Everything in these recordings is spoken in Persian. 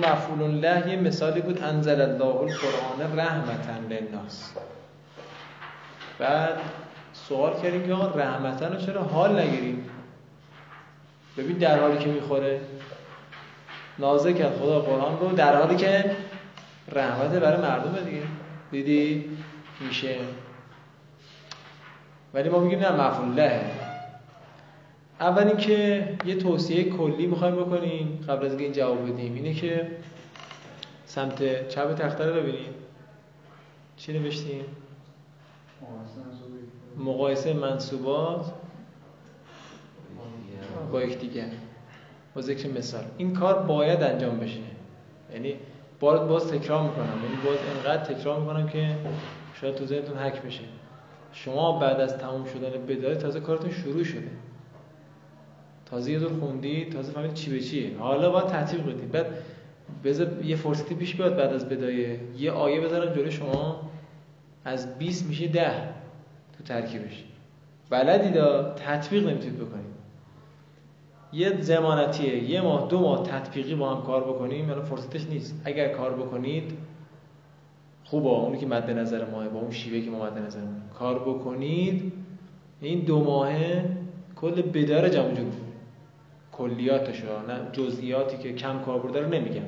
مفعول الله یه مثالی بود، انزل الله القرآن رحمتن للناس. بعد سوال کردیم که آقا رحمتن رو چرا حال نگیریم؟ ببین در حالی که میخوره، نازل کرد خدا قرآن رو در حالی که رحمت برای مردمه دیگه، دیدی میشه. ولی ما میگیم نه، مفعول الله. اول این که یه توصیه کلی میخوایم بکنیم قبل از اینکه این جواب بدیم، اینه که سمت چپ تخته رو ببینید چی نوشتیم؟ مقایسه منسوبات با یکدیگر با ذکر مثال. این کار باید انجام بشه، یعنی باز تکرار میکنم، یعنی باز انقدر تکرار میکنم که شاید تو ذهنتون حک بشه. شما بعد از تموم شدن بدايه تازه کارتون شروع شده، تازه یه دور خوندید، تازه فهمید چی به چیه، حالا باید تطبیق بدید. بعد بذار یه فرصتی پیش بیاد، بعد از بدایه یه آیه بذارم جلوی شما، از 20 میشه 10 تو ترکیبش. بلدیدا تطبیق نمیتونید بکنید، یه ضمانتیه، یه ماه دو ماه تطبیقی با هم کار بکنیم، یعنی فرصتش نیست. اگر کار بکنید خوبه، اونی که مد نظر ماه با اون شیوه که ما مد نظر کار بکنید، این دو ماهه کل بدار جمع جور کلیاتش رو، نه جزئیاتی که کم کاربرد رو نمیگم،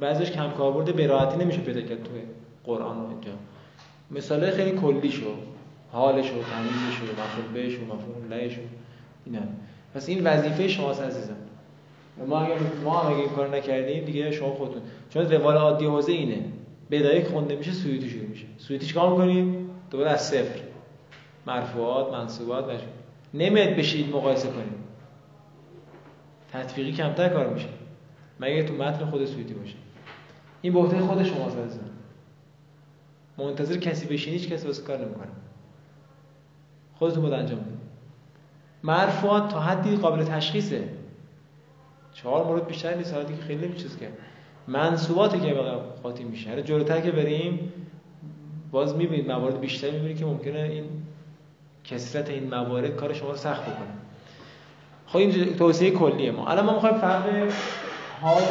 بعضیش کم کاربرد به راحتی نمیشه پیدا کرد توی قرآن. اینجا مثاله خیلی کلی شو، حالش و تمیزش و مفعولش و مفعول لهش و اینا. پس این وظیفه شماست عزیزم. ما اگه این کارو نکردیم دیگه شما خودتون، چون روال عادی حوزه اینه، بدایه خونده میشه سویتی شروع میشه. سویتی چیکار می‌کنیم؟ دوباره از صفر. مرفوعات، منصوبات و نمیاد بشید مقایسه کنیم. تطبیقی کمتر کار میشه، مگه تو متن خود سویتی باشه. این بحث خود شماست عزیزم. منتظر کسی بشین، هیچ کسی واسه کار نمی‌کنه. خودتون باید انجام بدید. مرفوعات تا حدی قابل تشخیصه، 4 مورد بیشتر نیست، حالا دیگه خیلی چیز که منصوباتی که واقعا قاطی میشه. هر جلوتر که بریم باز میبینید موارد بیشتر میبینید که ممکنه این کثرت این موارد کار شما رو سخت بکنه. خب این توصیه کلیه ما. الان ما می‌خوایم فرق حال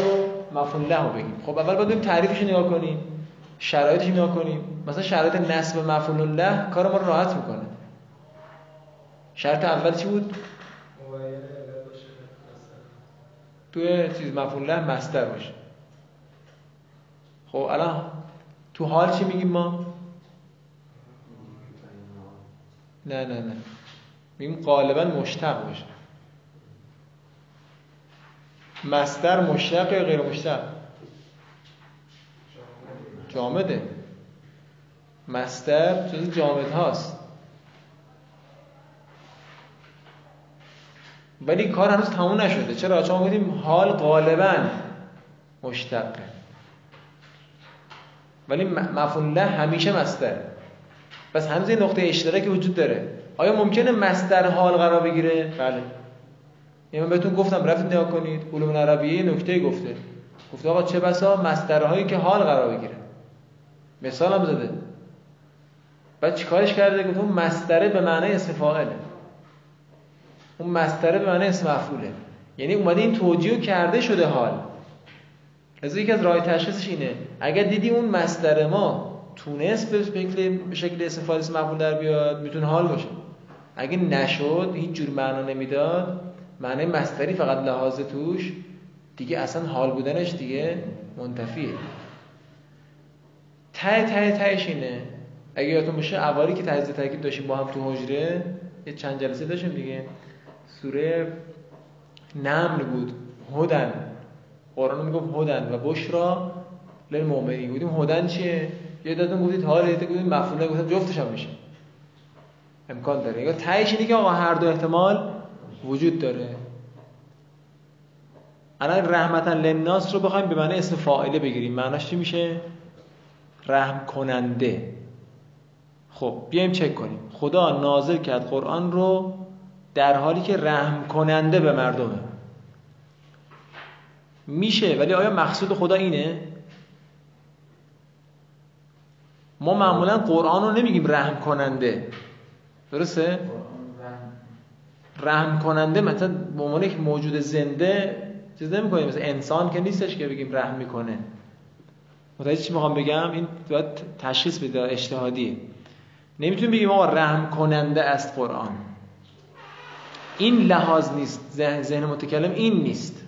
و مفعول له رو بگیم. خب اول باید بریم تعریفش رو نگاه کنیم، شرایطش رو نگاه کنیم. مثلا شرایط نصب مفعول له کار ما رو راحت میکنه. شرط اول چی بود؟ توی چیز مفعول له مصدر باشه. خب الان تو حال چی میگیم ما؟ نه میگیم غالبا مشتق باشه. مصدر مشتق یا غیر مشتق؟ جامده. مصدر چیز جامد هاست، ولی کار هنوز تموم نشده. چرا؟ چون گفتیم حال غالبا مشتقه، ولی مفعول له همیشه مصدر. پس هنوز این نقطه اشتراکی وجود داره. آیا ممکنه مصدر حال قرار بگیره؟ بله. یعنی من بهتون گفتم، رفتید نگاه کنید علوم عربیه نکته گفته، گفته آقا چه بسا مصدرهایی که حال قرار بگیره. مثال هم زده. بعد چیکارش کرده؟ گفتم مصدره به معنی اسم فاعله، اون مصدره به معنی اسم مفعوله. یعنی اومده این توجیه کرده شده حال. از یکی از راه تشخیصش اینه، اگر دیدی اون مصدر ما تونست به شکل اسم فاعل اسم مفعول در بیاد، میتونه حال باشه. اگه نشد، هیچ جور معنا نمیداد، معنی مصدری فقط لحاظ توش، دیگه اصلا حال بودنش دیگه منتفیه. تهش اینه، اگه یادتون باشه اولی که تجزیه ترکیب داشتیم با هم تو حجره، یه چند جلسه داشتیم دیگه، سوره نمل بود، هدن قرآن میگفت هدن و بشرا للمؤمنین. گفتیم هدن چیه؟ یه دادتون گفتید حاله، گفتید مفعوله، گفتم جفتش هم میشه، امکان داره. یا تهش اینه که آقا هر دو احتمال وجود داره. الان رحمتن للناس رو بخوایم به معنی اسم فاعله بگیریم، معناش چی میشه؟ رحم کننده. خب بیایم چک کنیم، خدا نازل کرد قرآن رو در حالی که رحم کننده به مردمه. میشه، ولی آیا مقصود خدا اینه؟ ما معمولا قرآن رو نمیگیم رحم کننده، درسته؟ رحم کننده مثلا به عنوان یک موجود زنده چیز نمی‌کنه، مثل انسان که نیستش که بگیم رحم میکنه. متوجه چی میخوام بگم؟ این باید تشخیص بده، اجتهادیه. نمیتونیم بگیم آقا رحم کننده است قرآن. این لحاظ نیست، ذهن متکلم این نیست.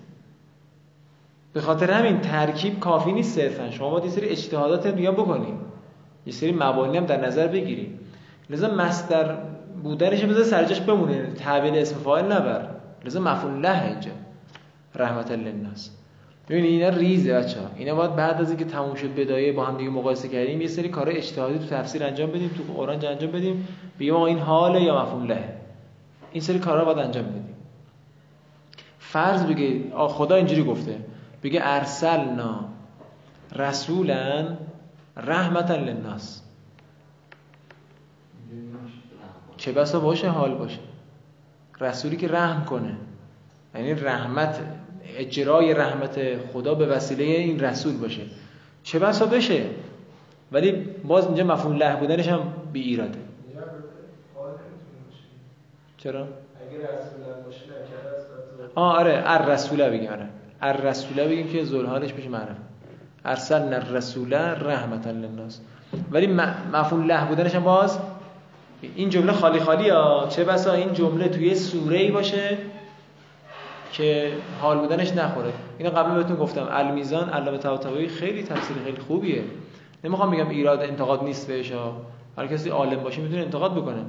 به خاطر همین ترکیب کافی نیست صرفا. شما باید یه سری اجتهادات رو بکنید، یه سری مبانی هم در نظر بگیرید. لازم مصدر بودنش بذار سرجاش بمونه، تعبیر اسم فاعل نبر. لازم مفعول له اینجا رحمت للناس. ببینید اینا ریزه بچه‌ها. اینا باید بعد از اینکه تموم شد بدایه با هم دیگه مقایسه کردیم، یه سری کارهای اجتهادی تو تفسیر انجام بدیم، تو قرآن انجام بدیم، بگیم آقا این حاله یا مفعول له. این سری کارا باید انجام بدیم. فرض بگید خدا اینجوری گفته، بگه ارسلنا رسولا رحمتا للناس، چه بسا باشه حال باشه رسولی که رحم کنه، یعنی رحمت، اجرای رحمت خدا به وسیله این رسول باشه، چه بسا بشه. ولی باز اینجا مفهوم له بودنش هم بی ایراده. چرا؟ اگه رسول باشه آره الرسوله بگیم، آره الرسوله بگیم که ذوالحالش بشه معرفه. ارسلنا الرسول رحمتا للناس، ولی مفهوم له بودنش هم باز این جمله خالی خالی ها، چه بسا این جمله توی سوره‌ای باشه که حال بودنش نخوره. اینو قبلا بهتون گفتم، المیزان علامه طباطبایی خیلی تفسیر خیلی خوبیه. نمیخوام بگم ایراد انتقاد نیست بهش ها، هر کسی عالم باشه میتونه انتقاد بکنه،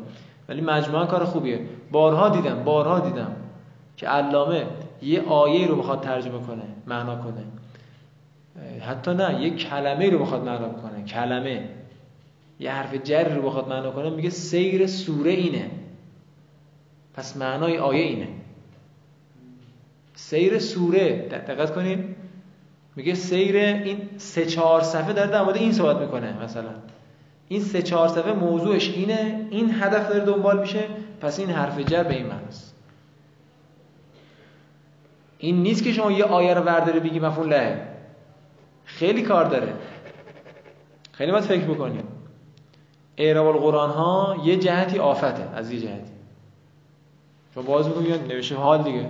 ولی مجموعه کار خوبیه. بارها دیدم که علامه یه آیه رو بخواد ترجمه کنه، معنا کنه، حتی نه یه کلمه رو بخواد معنا کنه، کلمه یه حرف جر رو بخواد معنا کنه، میگه سیر سوره اینه، پس معنای آیه اینه. سیر سوره، دقت کنید، میگه سیر این 3-4 صفحه در مورد این صحبت میکنه، مثلا این 3-4 صفحه موضوعش اینه، این هدف داره دنبال میشه، پس این حرف جر به این معناست. این نیست که شما یه آیه رو ورداره بگی مفهوم له. خیلی کار داره، خیلی باید فکر بکنید. اعراب القرآن ها یه جهتی آفته، از یه جهتی شما باز میگم میاد نوشته حال دیگه،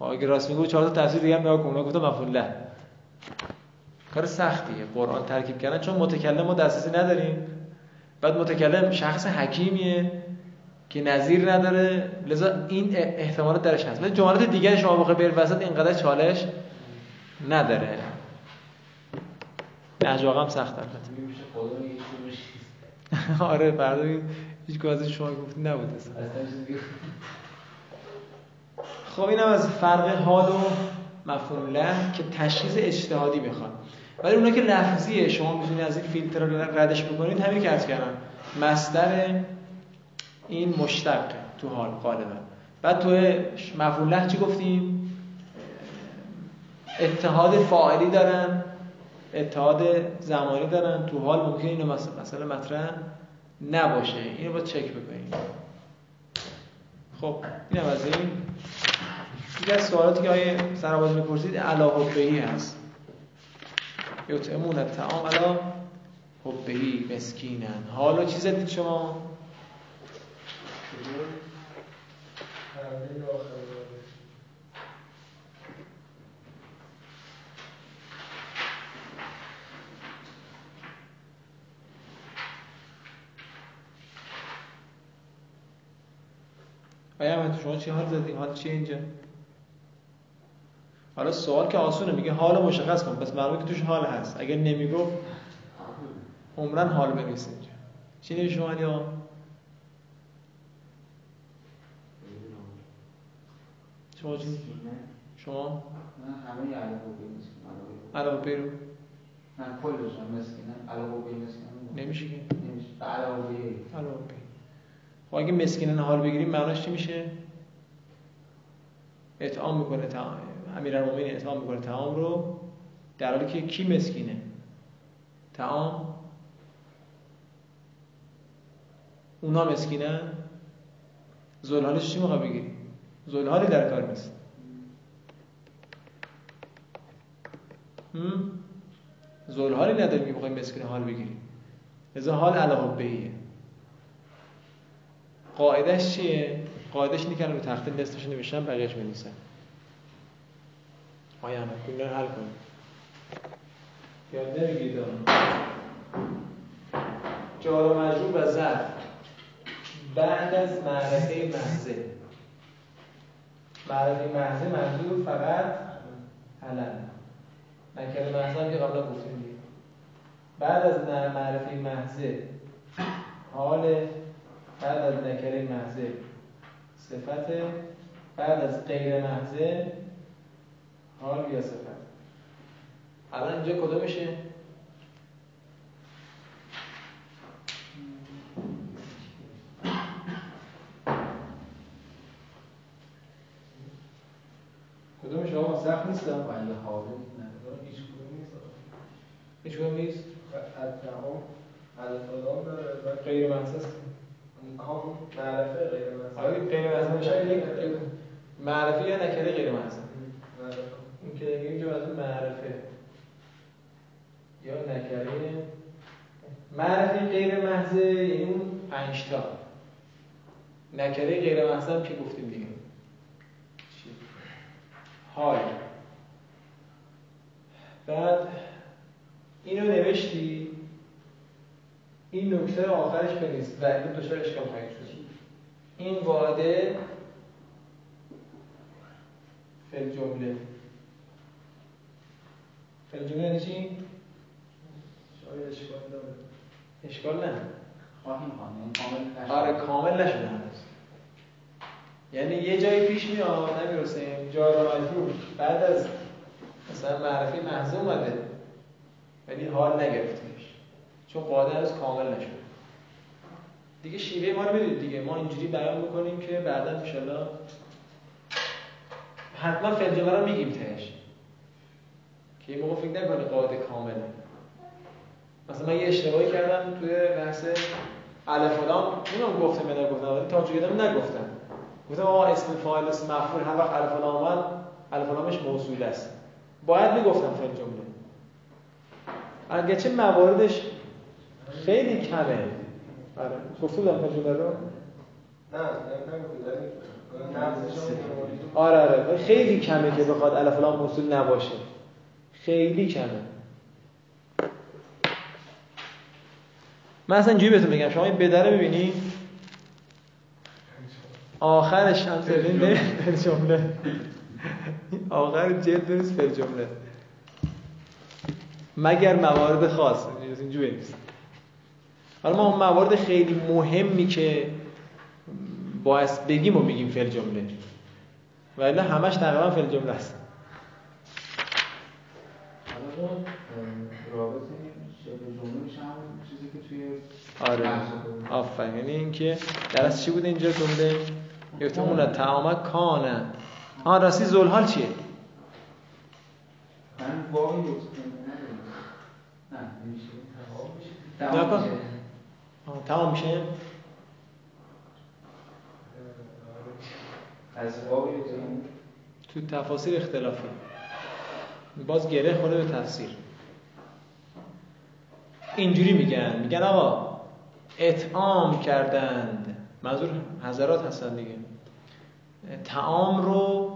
اگه راست میگه 4 تا تفسیر دیگه هم نگاه کنم، گفتم مفعول له. کار سختیه قرآن ترکیب کردن، چون متکلم ما دسترسی نداریم. بعد متکلم شخص حکیمیه که نظیر نداره، لذا این احتمالات درش هست. ولی جملات دیگه شما واقعا بر وسط اینقدر چالش نداره. نجواقع هم سخت البته. آره فردا هیچ گازی شما گفتی نبود اصلا. خب اینم از فرق حال و مفهوم له که تشخیص اجتهادی میخوان. ولی اونا که لفظیه شما میتونید از این فیلتر رو ردش بکنید. همین که عرض کردم مصدر این مشتق تو حال غالبا. بعد تو مفهوم له چی گفتیم؟ اتحاد فاعلی دارن، اتحاد زمانی دارن. تو حال ممکنه اینو مثلا مطرح نباشه، اینو باید چک بکنیم. خب اینم از این. یکی از سوالاتی که آیه سرباز میپرسید علی حبهی هست، یطعمون الطعام علی حبهی مسکینا. حالا چی زدید شما؟ آیا شما چی حال زدیم؟ حال چیه اینجا؟ حالا سوال که آسونه، میگه حال مشخص کن، پس معلومه که توش حال هست. اگر نمیگفت عمرن حال بنویسه اینجا. چی نمیشه شما یا؟ شما چی؟ شما؟ نه همه ی علاقه بیمسکنم علاقه بیرو؟ نه کلشم مسکنم علاقه بیمسکنم نمیشه که؟ نمیشه علاقه بیرو. خب اگه مسکینن حال بگیریم معناش چی میشه؟ اطعام میکنه طعام، امیرالمومنین اطعام میکنه طعام رو، در حالی که کی مسکینه؟ طعام. اونا مسکینن. ذوالحالش چی میخواد بگیری؟ ذوالحالی در کار نیست. ذوالحالی نداریم که بخوایم مسکین حال بگیریم، لذا حال علی‌حبهیه. قاعده‌اش چیه؟ قاعده‌اش اینه که رو تخته نصفش نمیشن بقیه‌اش می‌نویسن. آیا همه این رو حل کنیم یاد نمیگیدم. جار و مجرور و ظرف بعد از معرفه محضه. معرفه محضه منظور فقط حلل، نکره محضه هم که قبلا گفتیم دیگه. بعد از معرفه محضه حال، بعد از نکره محضه صفت، بعد از غیر محضه حال یا صفت. الان اینجا کدوم میشه؟ کدومش آقا سخت نیست؟ ولی حاضر ندارم هیچ کدوم نیست. هیچ کدوم نیست؟ الفلام داره غیر محضه است. معرفه غیر محضه. آقا غیر محضه میشه یک معرفه یا نکره غیر محضه. این که دیگه اینجا از معرفه یا نکره. معرفه غیر محضه یعنی اون 5 تا. نکره غیر محضه هم که گفتیم دیگه. حال. بعد اینو نوشتی، این نکته آخرش بنویس و این دچار اشکال خواهید شد. این واده فعل جمله. فعل جمله یعنی چی؟ شاید اشکال داره. اشکال نه. خواهیم خواهیم. آره کامل نشده هنوز. یعنی یه جایی پیش میاد نمیرسیم. جار و مجرور بعد از مثلا معرفه محض اومده ولی حال نگرفتیمش چون قاعده از کامل نشد دیگه. شیوه ما رو بدید دیگه، ما اینجوری بیان میکنیم که بعدا ان شاءالله حتما فعل جمله رو میگیم تهش که این موقع فکر نکنه قاعده کامله. مثلا من یه اشتباهی کردم توی بحث الفلام، اونم گفتم مدار گفتم تا چیدم نگفتم، گفتم آقا اسم فاعل اسم مفعول هر وقت الفلام اومد الفلامش موصول است. باید میگفتم فعل جمله. الگچه مواردش خیلی کمه. آره گفتم فعل جمله رو نه آره آره خیلی کمه که بخواد الفلام موصول نباشه، خیلی کمه. من اصلا اینجوری بهتون بگم شما این بدره ببینید آخرش هم سرین نه فعل جمله. آخر جلد نیست فعل جمله مگر موارد خاص، اینجوری نیست. حالا ما اون موارد خیلی مهمی که باعث بگیم و میگیم فعل جمله، ولی همش تقریبا فعل جمله است. حالا رابطه جمله میشه همون چیزی که توی آره آفرین. یعنی اینکه درست چی بوده اینجا جمله یکتمون تعامل کانه. آن راستی زلحال چیه؟ من واقعی دوست نداریم. نه نمیشه تمام میشه. تمام میشه؟ از واقعی تو تفاسیر اختلافی باز گره خورده به تفسیر. اینجوری میگن، میگن آقا اطعام کردند، منظور حضرات هستن دیگه، طعام رو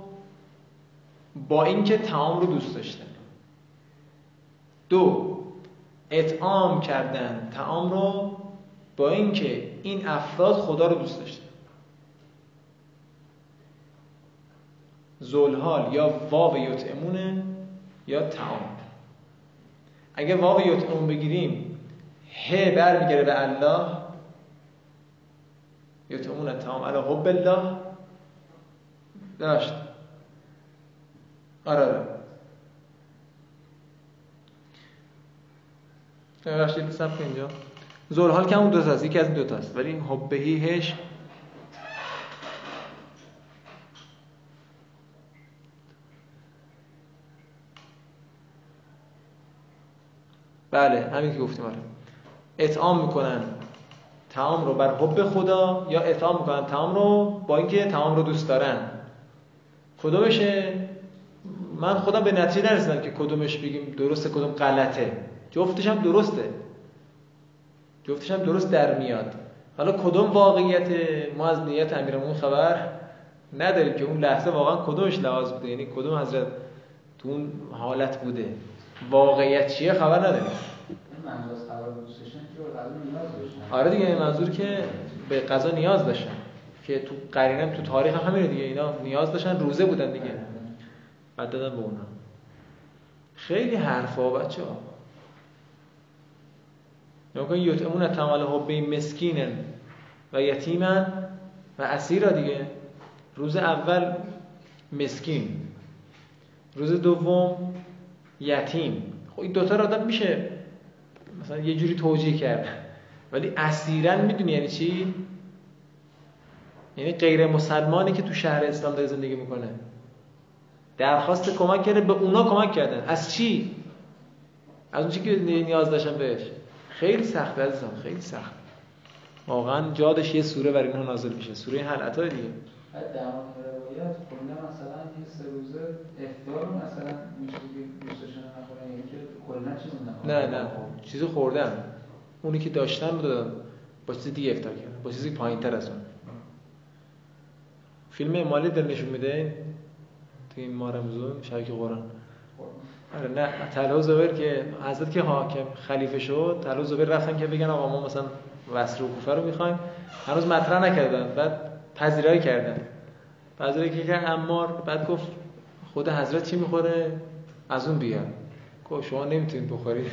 با اینکه طعام رو دوست داشتن. دو، اطعام کردن طعام رو با اینکه این افراد خدا رو دوست داشتن. ذوالحال یا واو یطعمون یا طعام. اگه واو یطعمون بگیریم ه برمیگره به الله، یطعمون طعام علی حب الله داشت. آره آره راشید سب که اینجا زلحال که همون دوتا هست، یکی از این دوتا هست، ولی حبهیهش بله همین که گفتیم. آره اطعام میکنن طعام رو بر حب خدا یا اطعام میکنن طعام رو با اینکه طعام رو دوست دارن. کدومشه؟ من خودم به نتیجه نرسیدم که کدومش بگیم درسته کدوم غلطه. جفتش هم درسته، جفتش هم درست در میاد. حالا کدوم واقعیته ما از نیت امیرمون خبر نداریم که اون لحظه واقعا کدومش لحاظ بوده، یعنی کدوم حضرت تو اون حالت بوده. واقعیت چیه خبر نداریم. منظور از قرار دوستشون که به قضا نیاز داشتن. آره دیگه، منظور که به قضا نیاز داشتن که تو قرینم تو تاریخ هم همینه دیگه، اینا نیاز داشتن، روزه بودن دیگه. بعد دادن به اونا. خیلی حرفا بچه‌ها. نگاه یتمون تمال حب مسکینن و یتیمن و اسیرا دیگه. روز اول مسکین، روز دوم یتیم. خب این دوتا رو آدم میشه مثلا یه جوری توجیه کرد، ولی اسیرن میدونی یعنی چی؟ یعنی غیر مسلمانی که تو شهر اسلام داره زندگی میکنه، درخواست کمک کرده، به اونا کمک کردن. از چی؟ از اون چی که نیاز داشتن بهش. خیلی سخته عزیزم، خیلی سخت واقعا. جادش یه سوره برای اینها نازل میشه، سوره حلقت‌ها دیگه. بعد در اون روایت خونده مثلا این سه روزه افطار مثلا میشه که دوستشون نخورن، یکی کلا چیزی نخورن. نه چیزی خوردن، اونی که داشتن رو دادن، با چیز دیگه افطار کردن، با چیزی پایین‌تر از اون. فیلم مالی در نشون میده تو این ماه رمضان شبکه قرآن. آره نه، طلحه زبیر که حضرت که حاکم خلیفه شد، طلحه زبیر رفتن که بگن آقا ما مثلا وصل و کوفه رو می‌خوایم، هنوز مطرح نکردن. بعد پذیرایی کردن، پذیرایی که کرد عمار، بعد گفت خود حضرت چی می‌خوره از اون بیار. گفت شما نمیتونید بخورید،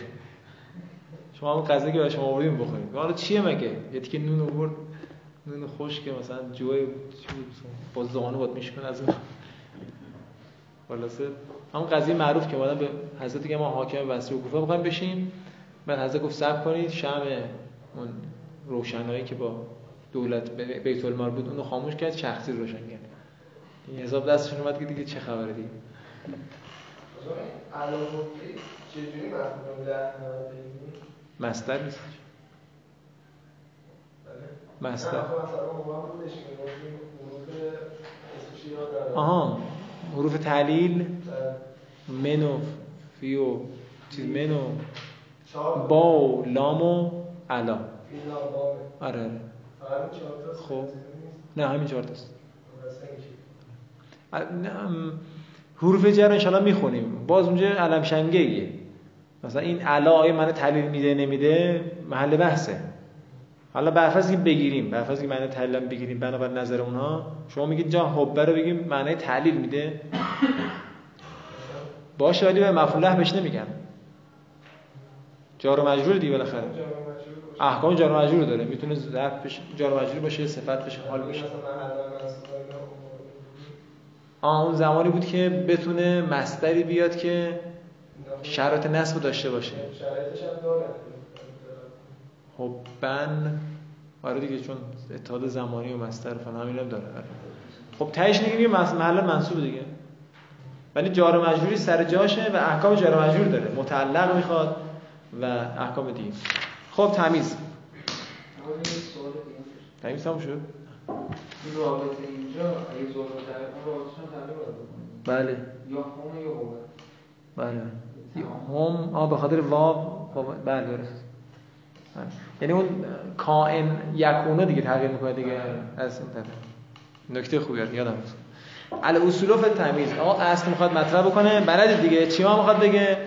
شما همون غذایی که برای شما آوردیم بخورید. حالا چیه مگه؟ یه تیکه نون آورد، نون خشک که مثلا جوی با زانو باد میشکنه از اون. خلاصه همون قضیه معروف که اومدن به حضرت که ما حاکم وصل و کوفه می‌خوایم بشیم. بعد حضرت گفت صبر کنید، شمع اون روشنایی که با دولت بیت المال بود اونو خاموش کرد، شخصی روشن کرد. این حساب دستشون اومد که دیگه چه خبره دیگه. علامتی چجوری مصدر نیست؟ مصدر. آها، حروف تعلیل منو فیو چیز منو با و لام و علا. آره خب نه همین چهار تاست. حروف جر انشالله میخونیم باز اونجا علم شنگهیه. مثلا این علا آیه معنی تعلیل میده نمیده محل بحثه. حالا برفرض که بگیریم، برفرض که معنی تعلیل بگیریم، بنابر نظر اونها شما میگید جا حبه رو بگیم معنی تعلیل میده باشه، ولی به مفعول له بهش نمیگن، جار و مجرور دیگه. بالاخره احکام جار و مجرور داره، میتونه ظرف بشه، جار و مجرور باشه، صفت بشه، حال بشه. اون زمانی بود که بتونه مصدری بیاد که شرط نصب داشته باشه. شرایطش هم داره حبن. آره دیگه، چون اتحاد زمانی و مصدر فلان همین هم داره. خب تهش نگیم محل منصوب دیگه، ولی جار و مجروری سر جاشه و احکام جار و مجرور داره، متعلق میخواد و احکام دیگه. خب تمیز تمیز هم شد این رابطه اینجا اگه ظلم تقریبا بله یا هم یا هوه بله هم به خاطر واو بله درست. یعنی اون کائن یکونه دیگه تغییر میکنه دیگه از این طرف. نکته خوبی هست یادم هست الاصول فی تمیز. آقا اصل میخواد مطرح بکنه بلد دیگه، چی ما میخواد بگه؟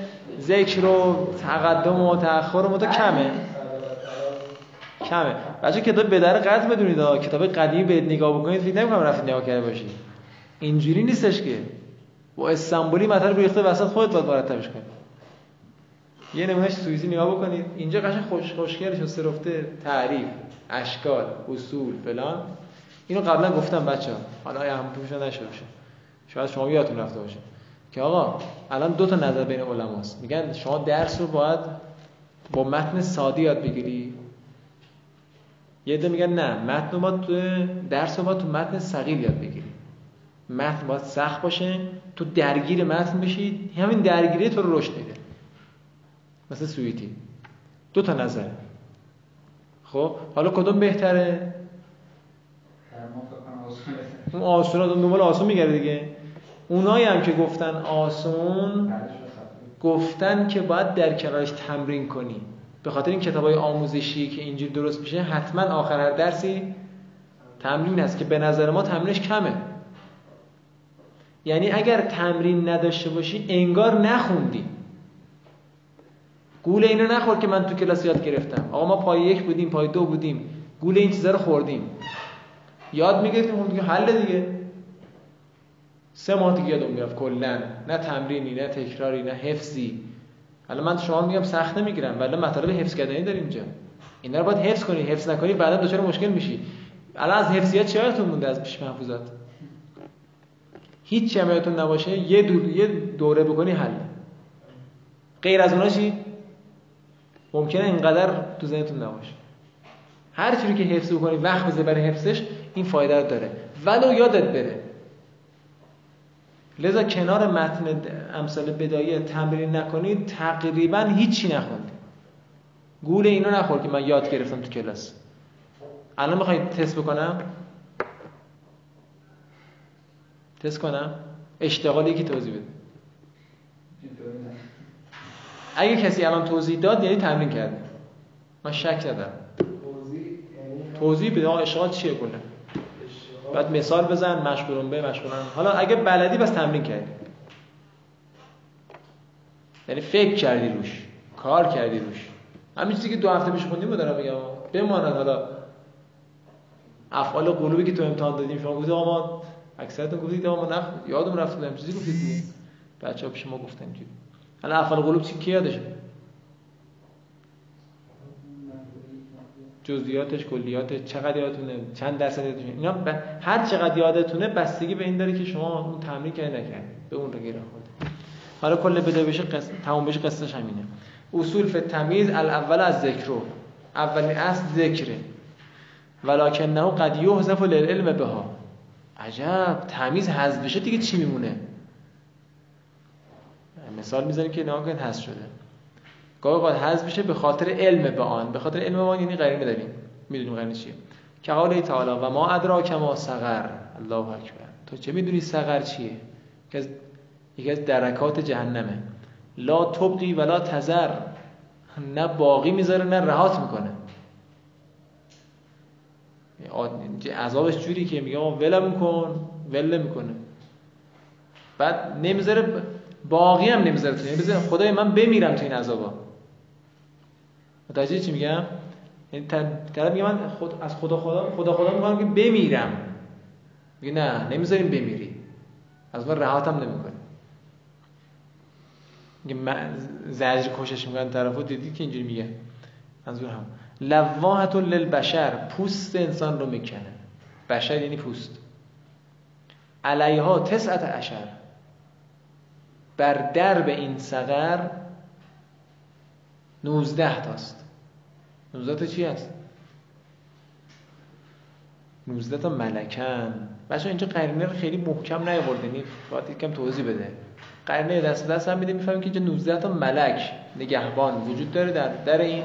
ذکر و تقدم و تأخر و کمه بچه. کتاب به در قدر بدونید، کتاب قدیمی بهت نگاه بکنید فکر نمی‌کنم رفت نگاه کرده باشی. اینجوری نیستش که با استانبولی مطلب ریخته وسط خودت باید مرتبش کنی. یه نمونهش سوئیزی نگاه بکنید، اینجا قشنگ خوشگلش سر رفته، تعریف، اشکال، اصول فلان. اینو قبلا گفتم بچه‌ها، حالا همونش نشه باشه، شاید شما یادتون رفته باشه که آقا الان دو تا نظر بین علماست. میگن شما درس رو باید با متن ساده یاد بگیری، یه عده میگن نه متن رو باید درس رو باید تو متن ثقیل یاد بگیری، متن باید سخت باشه، تو درگیر متن بشی، همین درگیری تو رو رشد میده. مثل سویتی دو تا نظر. خب حالا کدوم بهتره؟ اون آسون دنبال آسون میگره دیگه. اونایی هم که گفتن آسون گفتن که باید در کنارش تمرین کنی، به خاطر این کتابای آموزشی که اینجوری درست میشه حتما آخر هر درسی تمرین هست که به نظر ما تمرینش کمه. یعنی اگر تمرین نداشته باشی انگار نخوندی. گول اینو نخور که من تو کلاس یاد گرفتم، آقا ما پای یک بودیم، پای دو بودیم، گول این چیزا رو خوردیم، یاد میگرفتیم، اون دیگه حل دیگه. 3 ماه دیگه یادم میاد کلا، نه تمرینی، نه تکراری، نه حفظی. حالا من شما میگم سخته میگیرم، ولی مطالب حفظ کردنی داریم اینجا. اینا رو باید حفظ کنی، حفظ نکنی بعدا دچار مشکل میشی. الان از حفظیات چیاتون مونده از پیش محفوظات؟ هیچ چیاتون نباشه، یه دوره بکنی حل. غیر از اونها چی؟ ممکنه اینقدر تو ذهنتون نباشه. هر چیزی که حفظ بکنی، وقت بذاری برای حفظش، این فایده رو داره. ولو یادت بره. لذا کنار متن امثال بدایه تمرین نکنید، تقریبا هیچی نخوندید. گول اینو نخور که من یاد گرفتم تو کلاس. الان میخواید تست بکنم؟ تست کنم؟ اشتغال یکی توضیح بده. اگه کسی الان توضیح داد یعنی تمرین کرد. من شک ندارم. توضیح بده. اشتغال چیه کنه؟ بعد مثال بزن، مشغولون به مشغولن. حالا اگه بلدی بس تمرین کردی، یعنی فکر کردی روش، کار کردی روش. همین چیزی که 2 هفته پیش خوندیم رو دارم میگم. بماند حالا افعال قلوبی که تو امتحان دادیم، شما گفتید آقا ما اکثرتون گفتید آقا ما یادم رفت، بودم چیزی گفتید بچه‌ها پیش ما گفتن که حالا افعال قلوب چی کی یادشه؟ جزئیاتش، کلیاتش، چقدر یادتونه، چند درصد یادتونه، اینا هر چقدر یادتونه بستگی به این داره که شما اون تمرین کردی نکردی، به اون رگیر خورد. حالا کل بده بشه تمام بشه قصهش همینه. اصول فی تمیز الاول از ذکر، اولین اصل ذکره، ولکنه قد یحذف للعلم بها. عجب، تمیز حذف بشه دیگه چی میمونه؟ مثال میذاریم که ناگهان حذف شده، گاهی قد حذف بشه به خاطر علم به آن. به خاطر علم به آن یعنی غرینه داریم، میدونیم غرینه چیه. که قوله تعالی و ما ادراک ما صغر. الله اکبر، تو چه میدونی صغر چیه؟ یکی از درکات جهنمه. لا تبقی ولا تذر، نه باقی میذاره نه رهات میکنه. عذابش جوری که میگه ولم کن، ول میکنه، بعد نمیذاره باقی هم نمیذاره، نمیذاره خدای من بمیرم تو این عذابا. متوجه چی میگم؟ یعنی طرف میگه من از خدا میگم که بمیرم، میگه نه نمیذاریم بمیری، از من راحتم نمیکنه. میگه زجر کشش میکنن طرفو. دیدید که اینجوری میگه، منظور هم لواحت للبشر، پوست انسان رو میکنه. بشر یعنی پوست. علیها 19، بر درب این صغر 19 تاست. 19 تا چی هست؟ 19 تا ملکن. بچه اینجا قرینه رو خیلی محکم نیاوردین، باید یکم توضیح بده. قرینه دست هم میده، میفهمیم که اینجا 19 تا ملک نگهبان وجود داره در این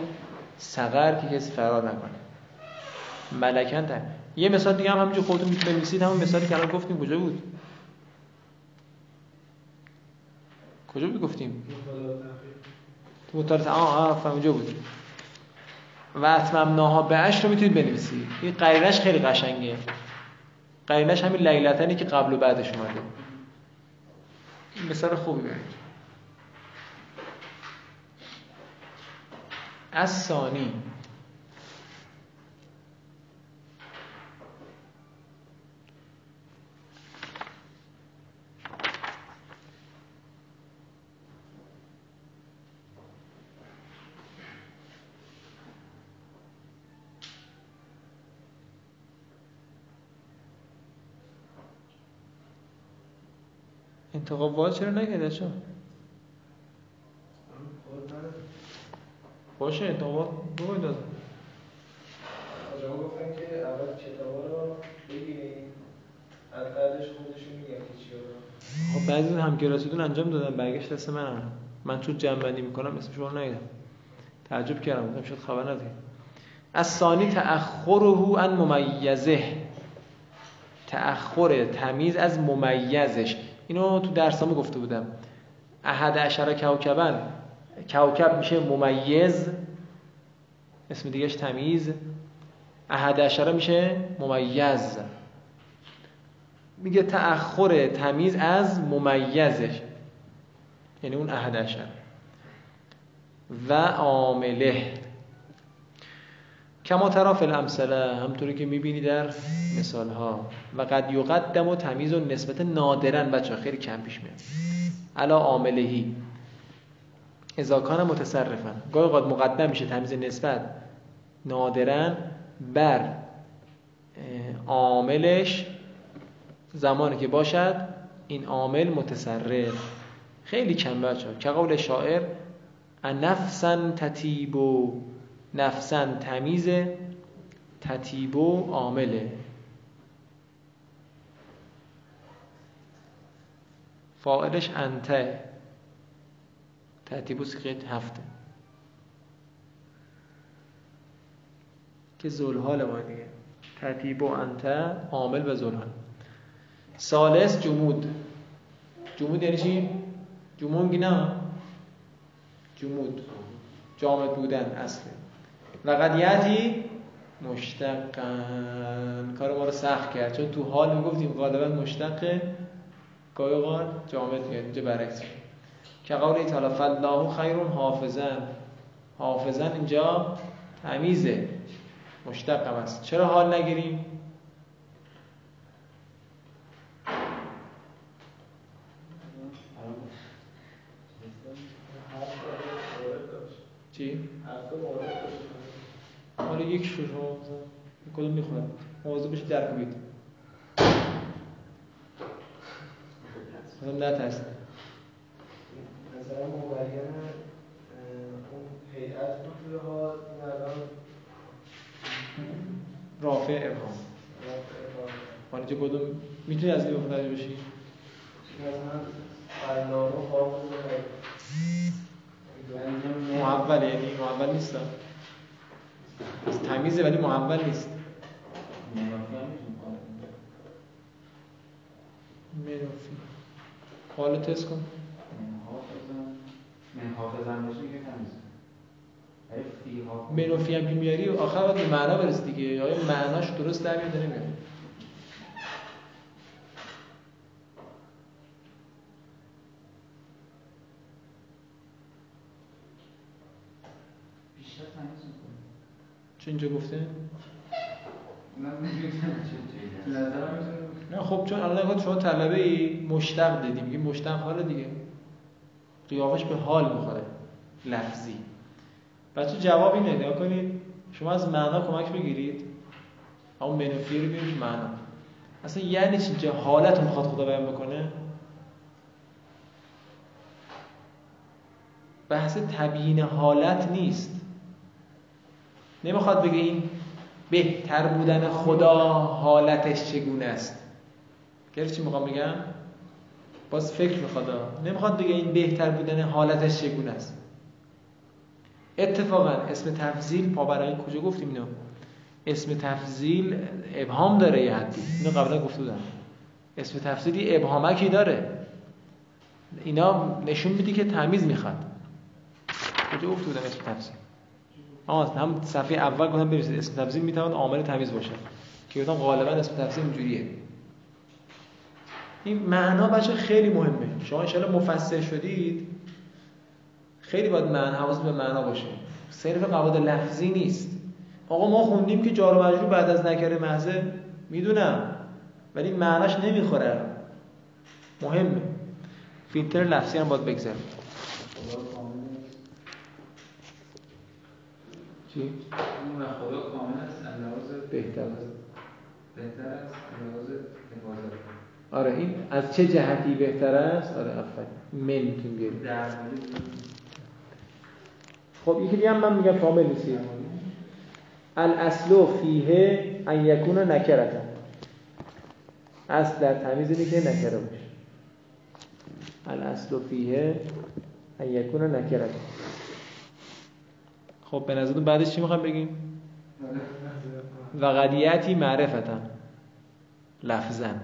صغر که کسی فرار نکنه. ملکن تن. یه مثال دیگه هم همینجا خودتون میتونید بنویسید، همون مثالی که الان گفتیم. کجا بود؟ کجا میگفتیم؟ تو مطالعه اونجا بود. و اتممناها بهش رو میتونید بنویسید. این قرینش خیلی قشنگه. قرینش همین لیلتنی که قبل و بعدش اومده. این مثال خوبی بود. الثانی، انتخاب باز چرا نکرده شد؟ باشه انتخابات بگوی دادم آجام گفتن که اول کتابا رو بگیریم، از قدرش خودشون میگن که چی رو. خب بعضی همکلاسیتون انجام دادن، برگشت دست من هم. من چون جنبندی میکنم اسم شما نگیدم، تعجب کردم، گفتم شد خبر نداریم. از ثانی تأخره عن ممیزه، تأخر تمیز از ممیزش. اینو تو درسامو گفته بودم. 11 کوکبن، کوکب میشه ممیز، اسم دیگهش تمیز. 11 میشه ممیز. میگه تأخر تمیز از ممیزش، یعنی اون احد عشر و عامله. کما طرف الامثله، همطوری که میبینی در مثال ها. و قد یقدم و تمیز و نسبت نادرن بچه خیلی کم پیش میاد. علا عاملهی اذا کان متصرفا، گاهی اوقات مقدم میشه تمیز نسبت نادرن بر عاملش زمانی که باشد این عامل متصرف. خیلی کم بچه ها. که قول شاعر نفسن تتیبو، نفسن تمیزه، تتیبو عامله. فاعلش انته، تتیبو سقیت هفته که زلحال ما دیگه. تتیبو انته عامل و زلحال. ثالث جمود. جمود یعنی چی؟ جمود میگی نه؟ جمود جامد بودن اصله. لقد یاتی مشتقن، کار ما رو سخت کرد چون تو حال میگفتیم غالبا مشتقه، گاهی اوقات جامد میاد، اینجا برعکس. که قول تعالی فالله خیر حافظن، حافظن اینجا تمیزه مشتقم است. چرا حال نگیریم؟ چی؟ حالا یک شروع کدوم میخونم موضوع بشه درک بید نه ترس مثلا مبرگن اون حیعت بود توی حال این الان رافع ابهام حالا چه کدوم میتونی از این بخونه بشی؟ مثلا قلنامه حافظ محول، یعنی محول نیست از تمیزه ولی محول نیست. منافی حالا تست کن منحافظم بشه میگه تمیزه. منافی هم که میاری آخر باید به معنا برس دیگه. آیا معناش درست در میاد داره میاد؟ چه اینجا گفته؟ نه خب چون الان نگاه شما طلبه ای مشتق دیدیم این مشتق حاله دیگه قیافش به حال میخوره لفظی. بچه جوابی نگاه کنید شما از معنا کمک بگیرید. اما منفی رو بیرید معنا اصلا یعنی چی؟ اینجا حالت رو میخواد خدا بیان بکنه. بحث تبیین حالت نیست. نمیخواد بگه این بهتر بودن خدا حالتش چگونه است. گرفتی چی میخوام بگم؟ باز فکر میخواد. نمیخواد بگه این بهتر بودن حالتش چگونه است. اتفاقا اسم تفضیل پابرای کجا گفتیم اینو؟ اسم تفضیل ابهام داره یه حدی. اینو قبلا گفته بودم. اسم تفضیلی ابهامکی داره. اینا نشون میده که تمیز میخواد. کجا گفته بودم اسم تفضیل؟ هم صفحه اول گفتم برسید اسم تفضیل میتواند عامل تمیز باشه که گفتم غالبا اسم تفضیل اینجوریه. این معنا بچه خیلی مهمه. شما ان شاءالله مفسر شدید خیلی باید حواس به معنا باشه. صرف قواعد لفظی نیست. آقا ما خوندیم که جار و مجرور بعد از نکره محض میدونم ولی معناش نمیخوره. مهمه. فیلتر لفظی هم باید بگذاریم. اون خدا کامل است اندازه بهتر است اندازه نبازه. آره این از چه جهتی بهتر است؟ آره افرد من میتونیم بیاریم. خب یکی دیگه هم من میگم کامل نیستیم. الاصل فیه ان یکون نکرتن، اصل در تمیز اینه که نکره باشه. الاصل فیه ان یکون نکرتن. خب به نظرتون بعدش چی میخوام بگیم؟ و قدیتی معرفتن لفظن.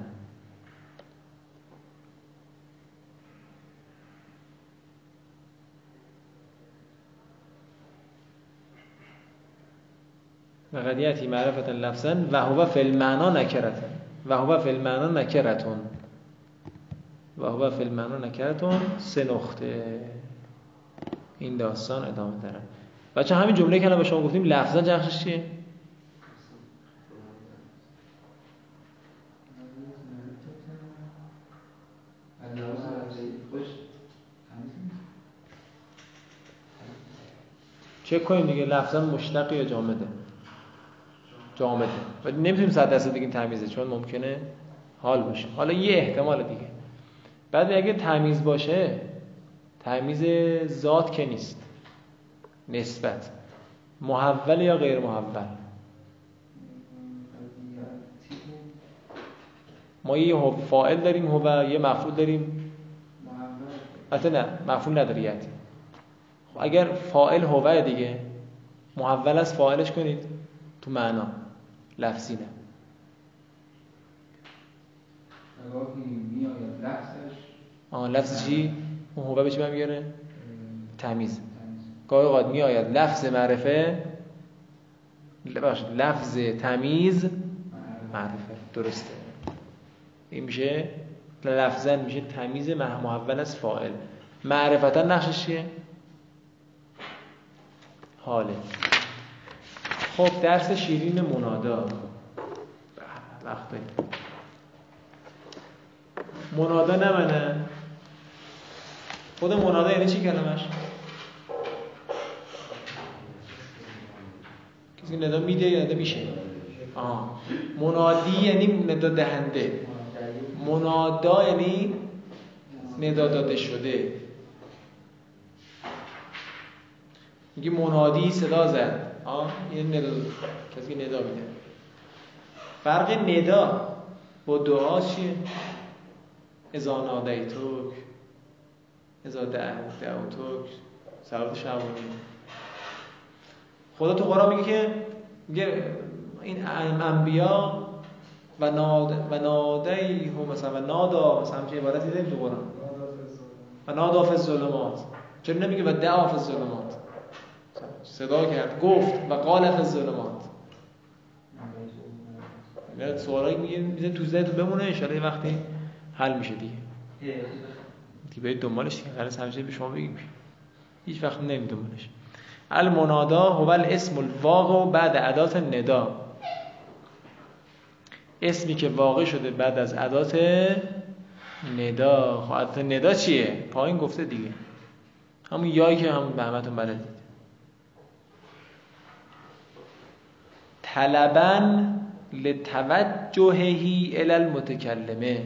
و قدیتی معرفتن لفظن و هو فی المعنا نکرتن. و هو فی المعنی نکرتون، و هو فی المعنی نکرتون، 3 نقطه این داستان ادامه داره. بچه همین جمله که الان به شما گفتیم لفظا جنسش چیه؟ چک کنیم دیگه لفظا مشتق یا جامده؟ جامده. ولی نمیتونیم 100% بگیم تمیزه، چون ممکنه حال باشه. حالا یه احتمال دیگه. بعد اگه تمیز باشه، تمیز ذات که نیست، نسبت محول یا غیر محول. ما یه فاعل داریم و یه مفعول داریم. حتی نه مفعول نداری حتی. اگر فاعل هوه دیگه محول از فاعلش کنید تو معنا لفظی نه. لفظ چی؟ اون هوه به چی میگره؟ تمیز. گاهی اوقات میآید لفظ معرفه، لفظ تمیز معرفه. درسته. این میشه لفظاً میشه تمیز محول از فاعل. معرفتاً نقشش چیه؟ حاله. خب درس شیرین منادا. وقتی منادا نمونه، خود منادا یعنی چی کلمش؟ کسی ندا میده یا ندا میشه؟ منادی یعنی ندا دهنده، منادا یعنی ندا داده شده. میگه منادی صدا زد، این ندا، کسی که ندا میده. فرق ندا با دعا چیه؟ اذا نادیتوک، اذا دعوتوک، صلوات شبانی. خدا تو قرآن میگه که این انبیا و نادیهم، مثلا و نادا، مثلا همچین عبارتی داریم تو قرآن، و نادا فی الظلمات. چرا نمیگه و دعا فی الظلمات؟ صدا کرد، گفت و قال فی الظلمات. یعنی سوالایی میگه تو ذهنت بمونه، ان شاء الله وقتی حل میشه دیگه باید دنبالش دیگه. خلاص همیشه به شما بگیم هیچ وقت نمیدونمش. المنادا هو الاسم الواقع بعد ادات ندا، اسمی که واقع شده بعد از ادات ندا. خب ادات ندا چیه؟ پایین گفته دیگه، همون یایی که هم به همتون بلدید. طلبن لتوجههی الی المتکلمه.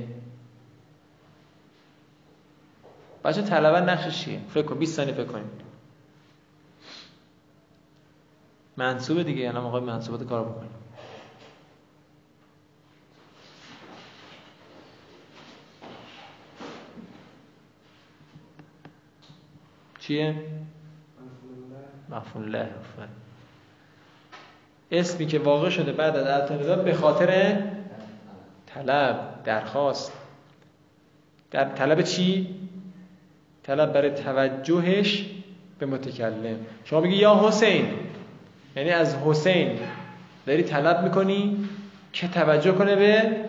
بچه طلبن نقشش چیه؟ فکر کن 20 ثانیه فکر کنید. منصوبه دیگه، یعنی آقای منصوبات کار بکنیم. چیه؟ مفعول له. اسمی که واقع شده بعد از اعتراض به خاطر طلب، درخواست. در طلب چی؟ طلب برای توجهش به متکلم. شما میگی یا حسین، یعنی از حسین داری طلب میکنی که توجه کنه به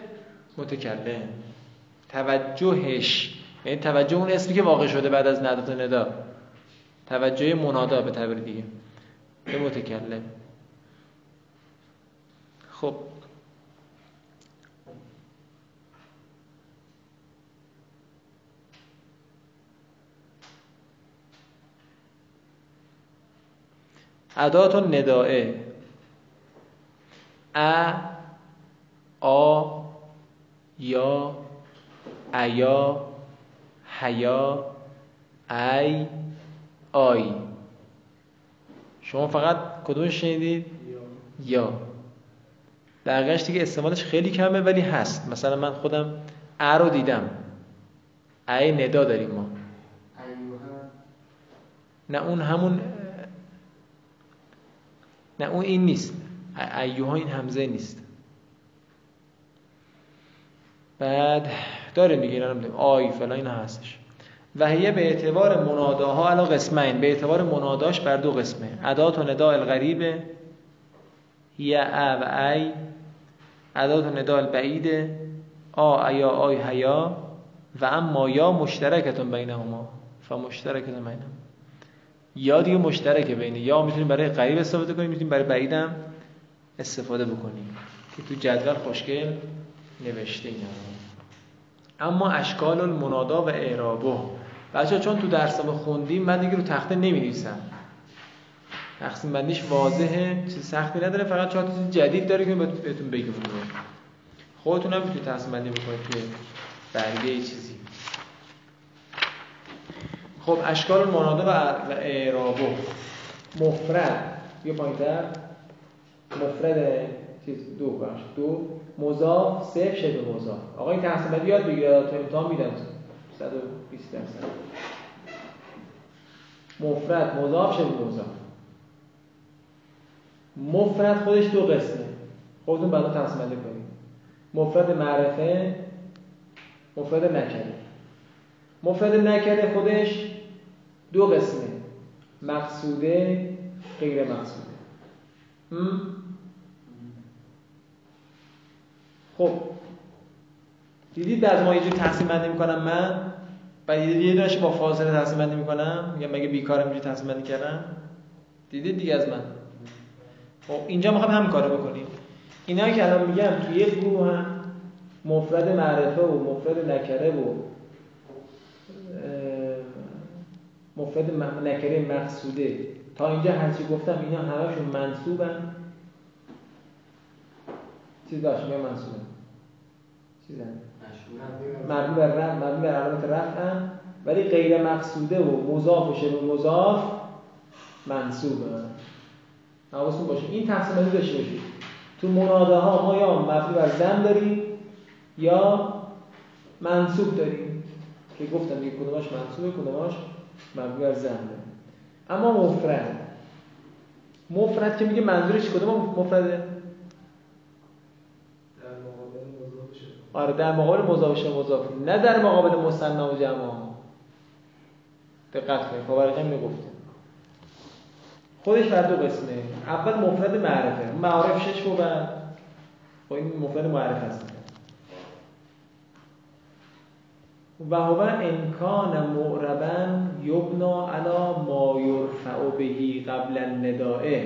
متکلم. توجهش یعنی توجه اون اسمی که واقع شده بعد از ندا، توجه منادا به تعبیر دیگه به متکلم. خب ادات النداء، ا، آ، یا، ایا، حیا، ای، آی. شما فقط کدوم شنیدید؟ یا. دقیقاًش دیگه استعمالش خیلی کمه ولی هست. مثلا من خودم ا رو دیدم، ای ندا داریم ما. نه اون همون، نه اون این نیست، ایوها این همزه نیست. بعد داره میگه آی فلان این هستش. و هیه به اعتبار مناداها علا قسمین، به اعتبار مناداش بر دو قسمه. ادات و نداء الغریبه، هیه ا و ای، اعداد و ندال بعیده آ ایا آی هیا و اما یا مشترکتون بین هما فمشترکتون بین هم. یا دیگه مشترک بینه، یا میتونیم برای قریب استفاده کنیم، میتونیم برای بعیدم استفاده بکنیم که تو جدول خوشگل نوشته اینا. اما اشکال المنادا و اعرابه بچه‌ها چون تو درسام خوندیم من دیگه رو تخته نمی‌نویسم، تقسیم بندیش واضحه، چیز سختی نداره، فقط چهار تا جدید داره که بهتون بگم، خودتون هم میتونید تقسیم بندی بکنید توی برگه چیزی. خب اشکال المنادا و اعرابه، مفرد یه پایین‌تر، مفرد چیز دو باشه، دو مضاف سه شبه مضاف. آقا این تقسیم بندی یاد بگیرید تو امتحان میدم 120%. مفرد مضاف شبه مضاف. مفرد خودش دو قسمه، خودتون بعدا تقسیم بندی کنید. مفرد معرفه، مفرد نکره. مفرد نکره خودش دو قسمه، مقصوده، غیر مقصوده. خب دیدید از ما یه جور تقسیم بندی میکنم من، بعد یه دونش با فاصله تقسیم بندی میکنم، میگم مگه بیکارم اینجوری تقسیم بندی کردم؟ دیدید دیگه از من. خب اینجا میخوام هم کارو بکنیم. اینا که الان میگم توی یک گروه هم مفرد معرفه و مفرد نکره و مفرد نکره مقصوده تا اینجا هرچی گفتم اینا همشون منصوبن. چیز داشت میگم منصوبه چیزن مبنی بر رفع، مبنی بر علامت رفع، ولی غیر مقصوده و مضاف و شبه مضاف منصوبه. حواستون باشه این تقسیم بندی داشته باشید. تو مناداها ما یا مبنی بر ضم داریم یا منصوب داریم که گفتم دیگه کدوماش منصوبه کدوماش مبنی بر ضم داریم. اما مفرد که میگه منظورش کدوم مفرده؟ آره در مقابل مضاف شبه مضاف، نه در مقابل مثنی و جمع. دقت کنید باورقی میگفته خودش بر دو قسمه. اول مفرد معرفه، معارف شش و بعد خب این مفرد معرفه است. و هو ان کان معربا یبنا علی ما یرفع به قبل النداء.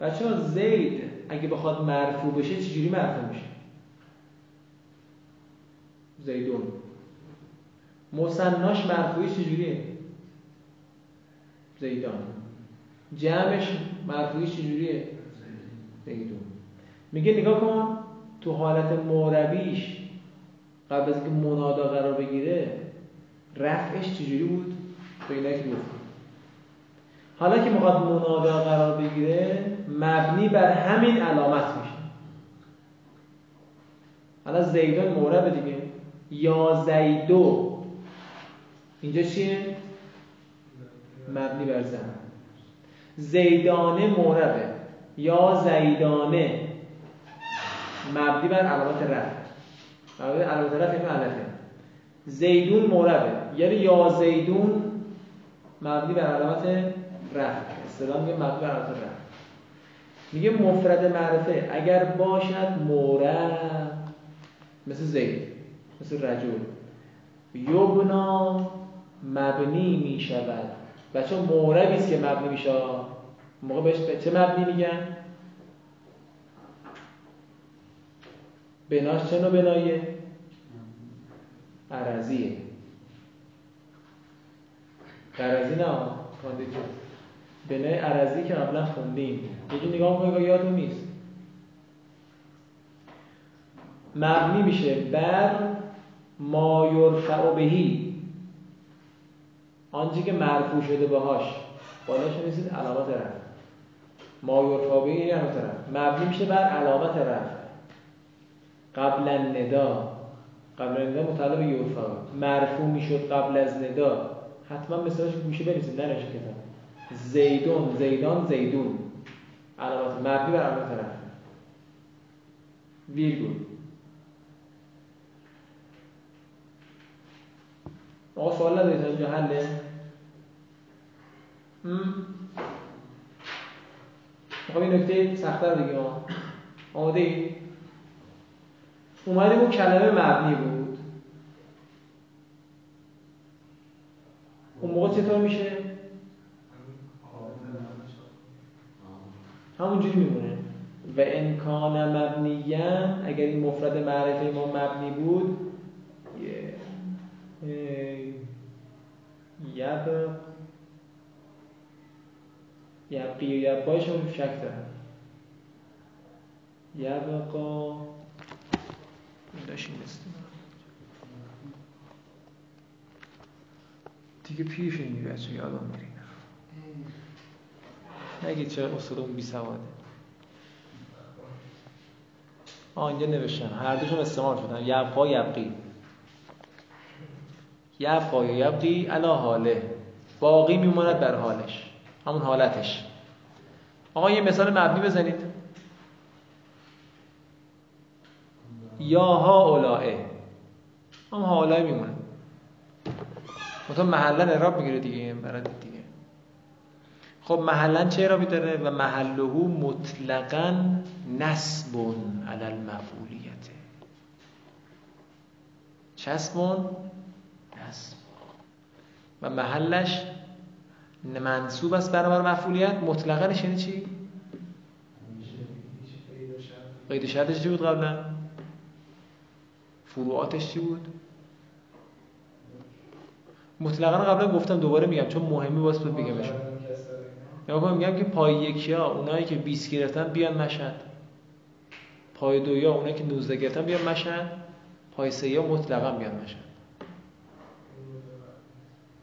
بچه‌ها زید اگه بخواد مرفوع بشه چجوری مرفوع میشه؟ زیدون. مثناش مرفوعش چجوریه؟ زیدان. جمعش مرفوعش چجوریه؟ زیدون. میگه نگاه کن تو حالت معربیش قبل از اینکه منادا قرار بگیره رفعش چجوری بود؟ تو اینا که گفتم. حالا که میخواد منادا قرار بگیره مبنی بر همین علامت میشه. حالا زیدان معرب دیگه، یا زیدو اینجا چیه؟ مبنی بر ضم. زیدانه معربه، یا زیدانه مبنی بر علامت رفع، مبنی بر علامت رفع علته. زیدون معربه یعنی یا زیدون مبنی بر علامت رفع، اصطلاحاً میگه مبنی بر علامت رفع. میگه مفرد معرفه اگر باشد معرب مثل زید مثل رجل یبنا مبنی میشود. بچه ها معربی است که مبنی میشه، موقع بهش چه مبنی میگن؟ بناش چه نوع بناییه؟ عرضیه، عرضی نه بنای عرضی که قبلا خوندیم. یکی نگاه کنید یادتون نیست. مبنی میشه بر ما یرفع بهی، آنچه که مرفوع شده باهاش، بالاش نیست علامت رفع. ما یرفع بهی یعنی علامت رفع. مبنی میشه بر علامت رفع قبل الندا. قبل الندا متعلق یرفع، مرفوع میشد قبل از ندا. حتما مثالش گوشه بنویسید ننوشید کتاب. زیدون، زیدان، زیدون، علامت مبنی بر علامت رفع ویرگول. آقا سوال ندارید اینجا حله؟ خب این نکته سخت‌تر دیگه. آماده ای؟ اومدیم اون کلمه مبنی بود. اون موقع چطور میشه؟ همونجوری میمونه. و امکان مبنیاً، اگر این مفرد معرفه ما مبنی بود، یبقایشون شک دارم. یبقا داشتیم استیم دیگه پیش این دیگه چون یادم میرین نگید چرا اصولون بی سواده. اینجا نوشتم هر دوشون استعمال شدن. یبقا یبقی، یبقا یبقی علی حاله، باقی میماند بر حالش، همون حالتش. آقا یه مثال مبنی بزنید. یا ها اولائه، هم ها اولائه میمونه مثلا محلن اعراب میگیره دیگه برد دیگه. خب محلن چه اعرابی داره؟ و محلهو مطلقاً نصبون علی المفعولیته، چسبون نصب، و محلش منصوب است برابر مفعولیت. مطلقاًش یعنی چی؟ قید شرطش چی بود قبلا؟ فروعاتش چی بود؟ مطلقاً قبلا گفتم دوباره میگم چون مهمه واسه تو بگمشون. یا میگم که پای یکیا اونایی که 20 گرفتن بیان مشهد، پای دویا اونایی که 19 گرفتن بیان مشهد، پای سه‌یا مطلقاً بیان مشهد.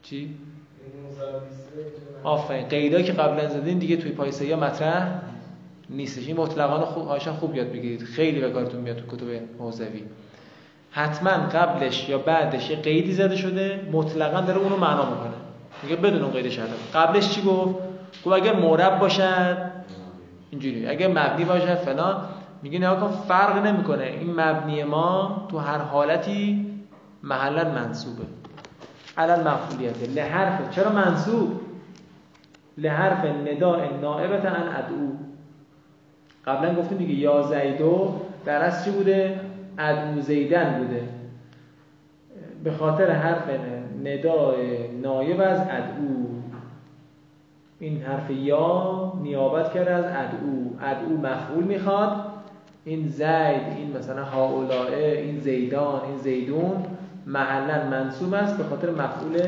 چی؟ آفرین، قیدایی که قبلا زدین دیگه توی پای سه‌یا مطرح نیستش. این مطلقاً خوب یاد بگیرید، خیلی به کارتون میاد تو کتب موضوعی. حتما قبلش یا بعدش یه قیدی زده شده مطلقاً داره اونو معنا میکنه دیگه بدون اون قیدش. حتما قبلش چی گفت؟ گفت اگه مرب باشد اینجوری، اگه مبنی باشد فلان. میگه نگاه کن فرق نمیکنه، این مبنی ما تو هر حالتی محلا منصوبه علل مفعولیته لحرف. چرا منصوب؟ لحرف نداء نائبت عن ادعو. قبلا گفتیم دیگه یا زیدو در اصل چی بوده؟ ادعو زیدن بوده، به خاطر حرف ندای نایب از ادعو این حرف یا نیابت کرده از ادعو. ادعو مفعول میخواد، این زید، این مثلا هاولائه، این زیدان، این زیدون محلا منصوب است به خاطر مفعول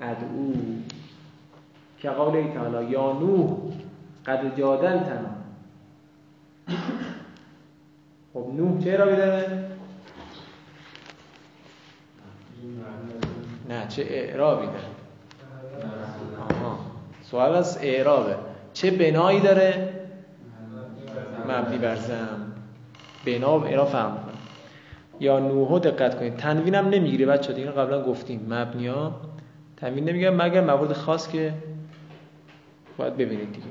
ادعو که قوله تعالی یا نوح قد جادلتنا. خب نوح چه اعرابی داره؟ نه چه اعرابی داره؟ سوال از اعرابه. چه بنایی داره؟ مبنی بر ضم. بنا و اعراب فهم کنه. یا نوحو دقت کنید تنوین هم نمیگیره بچه‌ها، دیگه قبلا گفتیم مبنی ها تنوین نمیگیره مگر موارد خاص که باید ببینید دیگه.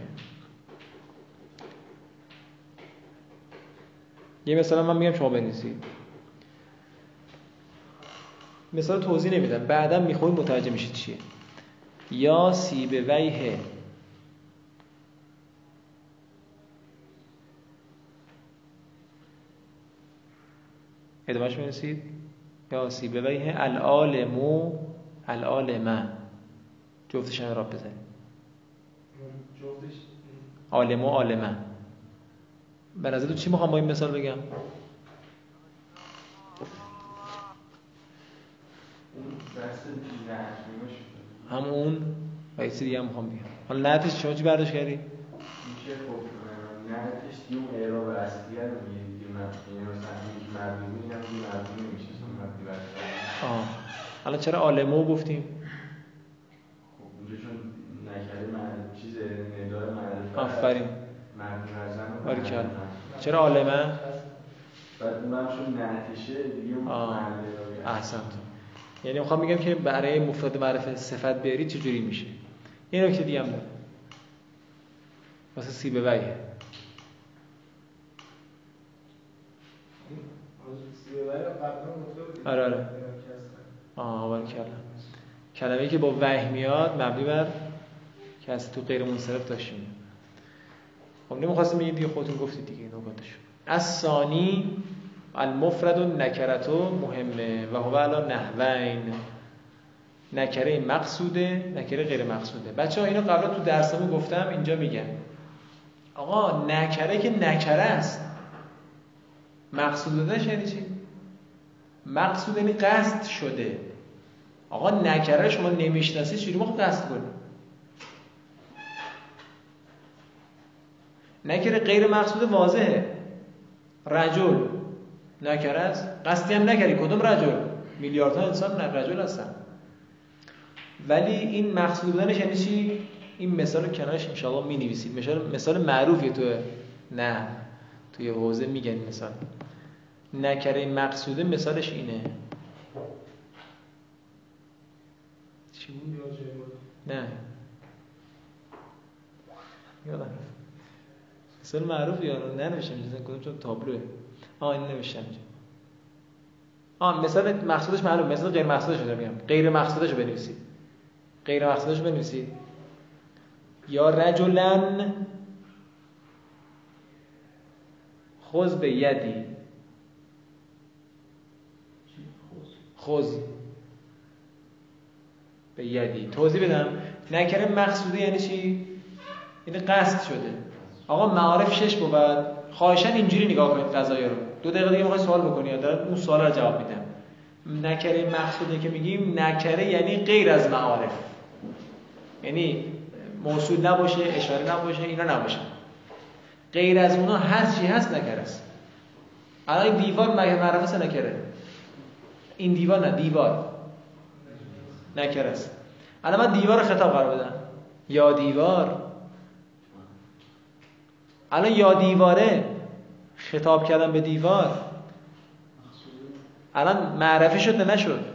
یه مثلا من میگم شما بنویسید، مثلا توضیح نمیدم بعدم میخوید متوجه میشید چیه. یا سیب ویه، ادامهش بنویسید یا سیب ویه العالمو العالمه، جفتش هم راب بزنید، جفتش عالمو عالمه. به نظر تو چی میخوام با این مثال بگم؟ همون و یه چی دیگه هم میخوام بگم. حالا نهتش چی برداشت کردی؟ این که خب نهتش دیگه اون اعراب اصلیه رو میگه دیگه مبنی، یعنی مثلا اینکه مبنی میگم دیگه مبنی نمیشه سن مبنی برداشت. حالا چرا عالمو گفتیم؟ خب اونجا چون نکره چیز ندای معرفت. آفرین باریکلا. چرا عالمه؟ بعد منشون نهتشه دیگه معلمه. احسنت. یعنی میخوام بگم که برای مفرد معرفه صفت بیارید چجوری میشه. این نکته دیگه هم داره واسه سیب ویه. آره باریکلا. کلمه‌ای که با ویه میاد مبنی بر که از تو غیر منصرف داشتیم. خب نمیخواستیم بگید دیگه، خودتون گفتید دیگه این نکاتشون. از ثانی المفرد و نکرت و مهمه و هو الان نحوین، نکره مقصوده، نکره غیر مقصوده. بچه ها اینو قبلا تو درسمون گفتم، اینجا میگم آقا نکره که نکره است، مقصود دادنش یعنی چی؟ مقصود یعنی قصد شده. آقا نکره شما نمیشناسید، چجوری ما خود قصد کنیم؟ نکره غیر مقصود واضحه، رجل نکره است، قصدی هم نکری، کدوم رجل؟ میلیاردها انسان رجل هستن، ولی این مقصود بودنش یعنی چی؟ این مثال کنارش انشاءالله می نویسید، مثال معروفی توی حوزه میگن مثال نکره مقصوده، مثالش اینه. چی بود؟ نه یادم مثال معروف یادم ننوشتم اینجا، کدوم چون تابلوه این نوشتم اینجا مثال مقصودش معلوم، مثال غیر مقصودش رو میگم، غیر مقصودش رو بنویسید، غیر مقصودش رو بنویسید یا رجلن خوز به یدی، خوز به یدی. توضیح بدم نکره مقصوده یعنی چی؟ یعنی قصد شده. آقا معارف 6 بود، خواهشاً اینجوری نگاه کنید قضایا رو. 2 دقیقه دیگه میخوای سوال بکنی، دارم اون سوال رو جواب میدم. نکره مقصوده که میگیم نکره یعنی غیر از معارف، یعنی موصول نباشه، اشاره نباشه، اینا نباشه، غیر از اونا هست، چی هست؟ نکره است. الان دیوار معرفه است، نکره. این دیوار نه، دیوار نکره است. الان من دیوار خطاب قرار بدم، یا دیوار. الان یا دیواره، خطاب کردم به دیوار، الان معرفه شد نه نشد؟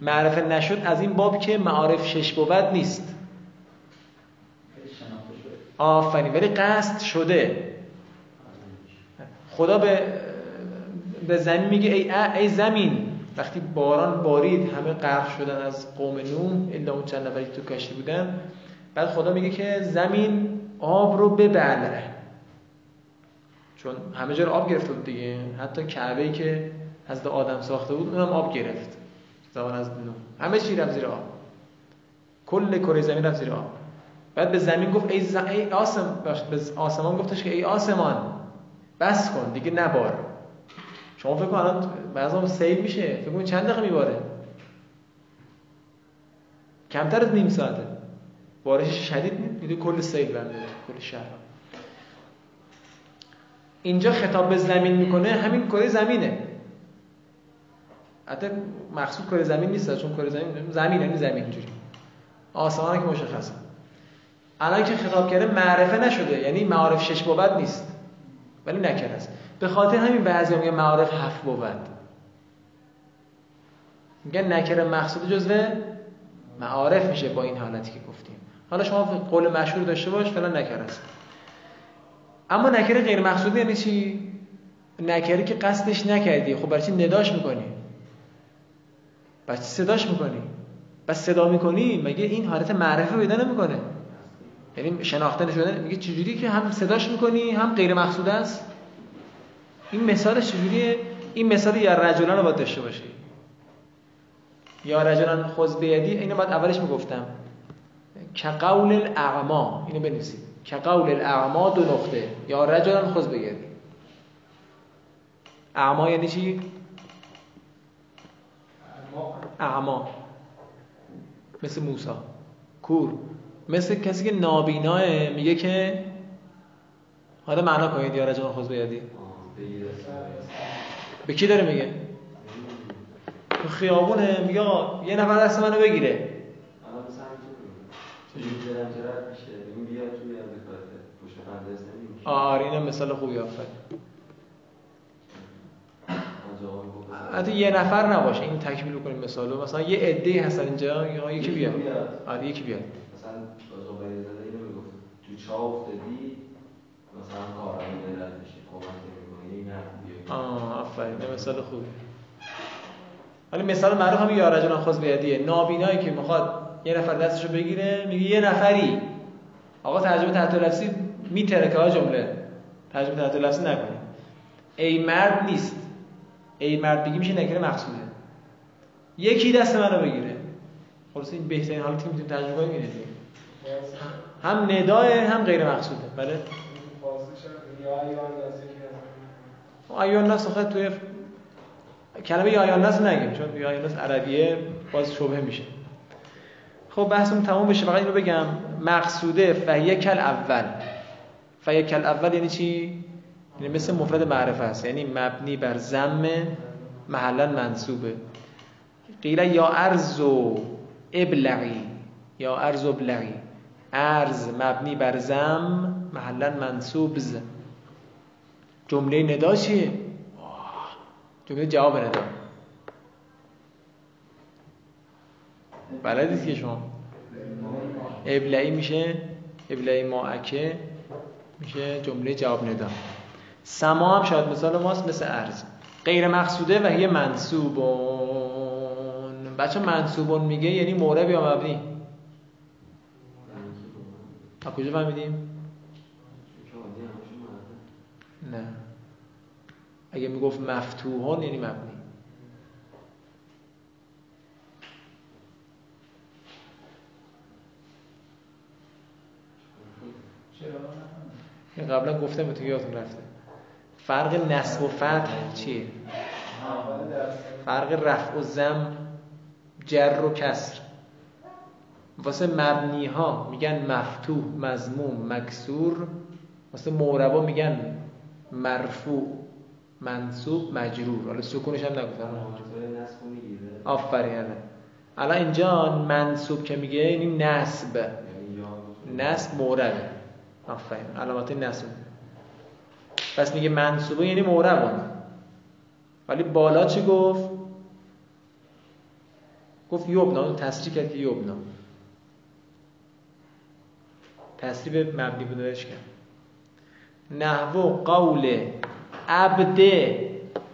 معرفه نشد از این باب که معارف 6 بود نیست. آفرین، ولی قصد شده. خدا به زمین میگه ای زمین، وقتی باران بارید همه غرق شدن از قوم نوح الا اون چند نفری تو کشتی بودن، بعد خدا میگه که زمین آب رو ببلعه، چون همه جا آب گرفته بود دیگه، حتی کعبه‌ای که از آدم ساخته بود اونم آب گرفت زمان از نوح، همه چی رفت زیر آب، کل کره زمین رفت زیر آب. بعد به زمین گفت ای آسمان، به آسمان گفتش که ای آسمان بس کن دیگه نبار. شما فکر کن الان بعضا سیل میشه، فکر کن چند دقیقه میباره، کمتر از نیم ساعته، بارش شدید میده کل سیل برمیاد کل شهر. اینجا خطاب به زمین میکنه، همین کره زمینه، حتی مقصود کره زمین نیست، چون کره زمین زمینه، زمین اینجوری، آسمان که مشخصه. الان که خطاب کرده معرفه نشده، یعنی معارف 6 بود نیست ولی نکره است. به خاطر همین بعضی میگن معارف 7 بود، میگن نکره مقصود جزو معارف میشه با این حالتی که گفتیم. حالا شما قول مشهور داشته باش فلان نکره است. اما نکره غیر مقصود یعنی چی؟ نکره که قصدش نکردی. خب برای چی نداش میکنی؟ برای چی صداش میکنی؟ بس صدا میکنی مگه این حالت معرفه پیدا نمیکنه؟ یعنی شناخته شدن. میگه چجوری که هم صداش میکنی هم غیر مقصود است؟ این مثالش چجوریه؟ این مثال یا رجلان رو باید داشته باشی، یا رجلان خذ بیدی، اینو بعد اولش میگفتم که قول الاعما، اینو بنویسید که قول الاعما 2 نقطه یا رجلان خذ بیدی. اعما یعنی چی؟ اعما مثل موسی، کور، مثل کسی که نابیناه، میگه که حالا معنا کنید یا رجلان خذ بیدی به کی داره میگه؟ تو خیابونه میگه یه نفر دست منو بگیره. اما مثلا چجوری درم جرات میشه این بیا توی امریکاته پشت پرده نمیشه. آره اینم مثال خوبی آفرین. حتی یه نفر نباشه، این تکمیل کنیم مثالو، مثلا یه عده‌ای هستن اینجا، یکی بیاد. آره یکی بیاد. مثلا زبیر زاده اینو میگفت تو چاه افتادی مثلا کارامون درد میشه. آفرین یه مثال خوبه. حالا مثال معروف هم یا رجلان خذ بیدیه، نابینایی که میخواد یه نفر دستشو بگیره میگه یه نفری. آقا ترجمه تحت لفظی میترکه ها جمله. ترجمه تحت لفظی نکنید. ای مرد نیست. ای مرد بگی میشه نکره مقصوده. یکی دست منو بگیره. خلاص این بهترین حالتی که میتونیم تجربه کنیم اینه. هم ندای هم غیر مقصوده. بله. ایوناس خود توی کلمه ایوناس نگیم چون ایوناس عربیه باز شبهه میشه. خب بحثم تموم بشه فقط اینو بگم مقصوده فیکل اول. فیکل اول یعنی چی؟ یعنی مثل مفرد معرفه است، یعنی مبنی بر ضم محلا منصوبه. قیل یا ارز و ابلغی، یا ارز و ابلغی، ارز مبنی بر ضم محلا منصوب. جمله ندا چیه؟ جمله جواب ندا. بلدید که شما ابلعی میشه، ابلعی ماعکه میشه جمله جواب ندا. سما هم شاید مثال ماست، مثل ارز. غیر مقصوده و هی منصوبون. بچه منصوبون میگه یعنی مورب یا مبنی؟ از کجا فهمیدیم؟ نه، اگه میگفت مفتوحون یعنی مبنی. چرا؟ قبلا گفتم تو یادتون رفته فرق نصب و فتح چیه؟ فرق رفع و ضم، جر و کسر. واسه مبنی ها میگن مفتوح، مضموم، مکسور. واسه معربا میگن مرفوع، منصوب، مجرور. حالا سکونش هم نگفتم. آفرین. الان اینجا منصوب که میگه یعنی نصب. نصب معربه. آفرین. علامت نصب. پس میگه منصوبه یعنی معربه. ولی بالا چی گفت؟ گفت یبنا. تصریح کرد که یبنا. تصریح مبنی بودنش کرد. نحو قول عبد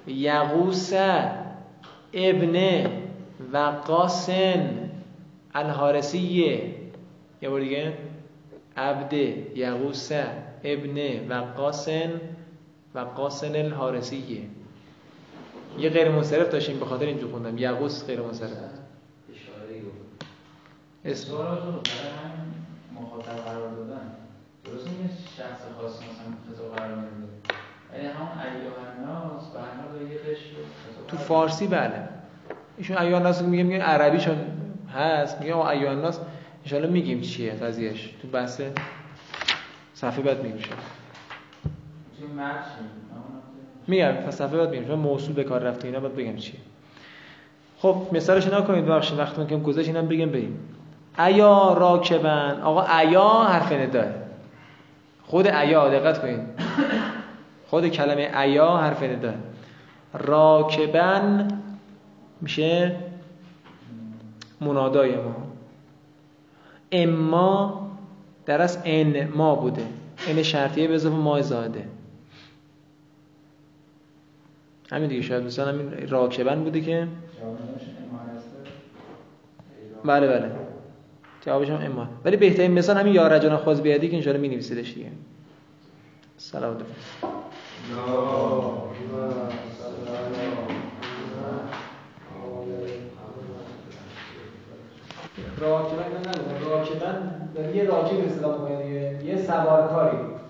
یغوس ابن وقاص الحارثی. یه بار دیگه عبد یغوس ابن وقاص الحارثی. یه غیر منصرف داشتیم به خاطر اینجوری خوندم یغوس غیر منصرف اشاره بود. اسم رو مخاطب قرار دادن درست نیست، شخص خاص مثلا خطاب قرار میده. یعنی همون ایوهناس و همون دیگه قش تو فارسی بله. ایشون ایوهناس میگه، میگن عربیشون هست، میگن او ایوهناس. ان شاءالله میگیم چیه قضیهش تو بحث صفحه بعد میگیم. چون مرچ میگم فلسفه بعد میگیم چون موضوع به کار رفته اینا بعد بگم چیه. خب مثالش اینا کنید بخش وقتون که گذشت اینا بگم بریم. ایا راکبن. آقا ایا حرف نداه. خود ایا دقت کنید، خود کلمه ایا حرف نداره. راکبن میشه منادای ما. اما در اصل ان ما بوده، ان شرطیه به اضافه ما زاده. همین دیگه، شاید مثلا همین راکبن بوده که بله جوابش هم اما. ولی بهترین مثال همین یا رجلن خواز بیادی که انشاءالله می‌نویسیدش دیگه. سلام علیکم. راکبن نه، راکبن در یه راکب اصطلاح می‌کنه دیگه، یه سوارکاری.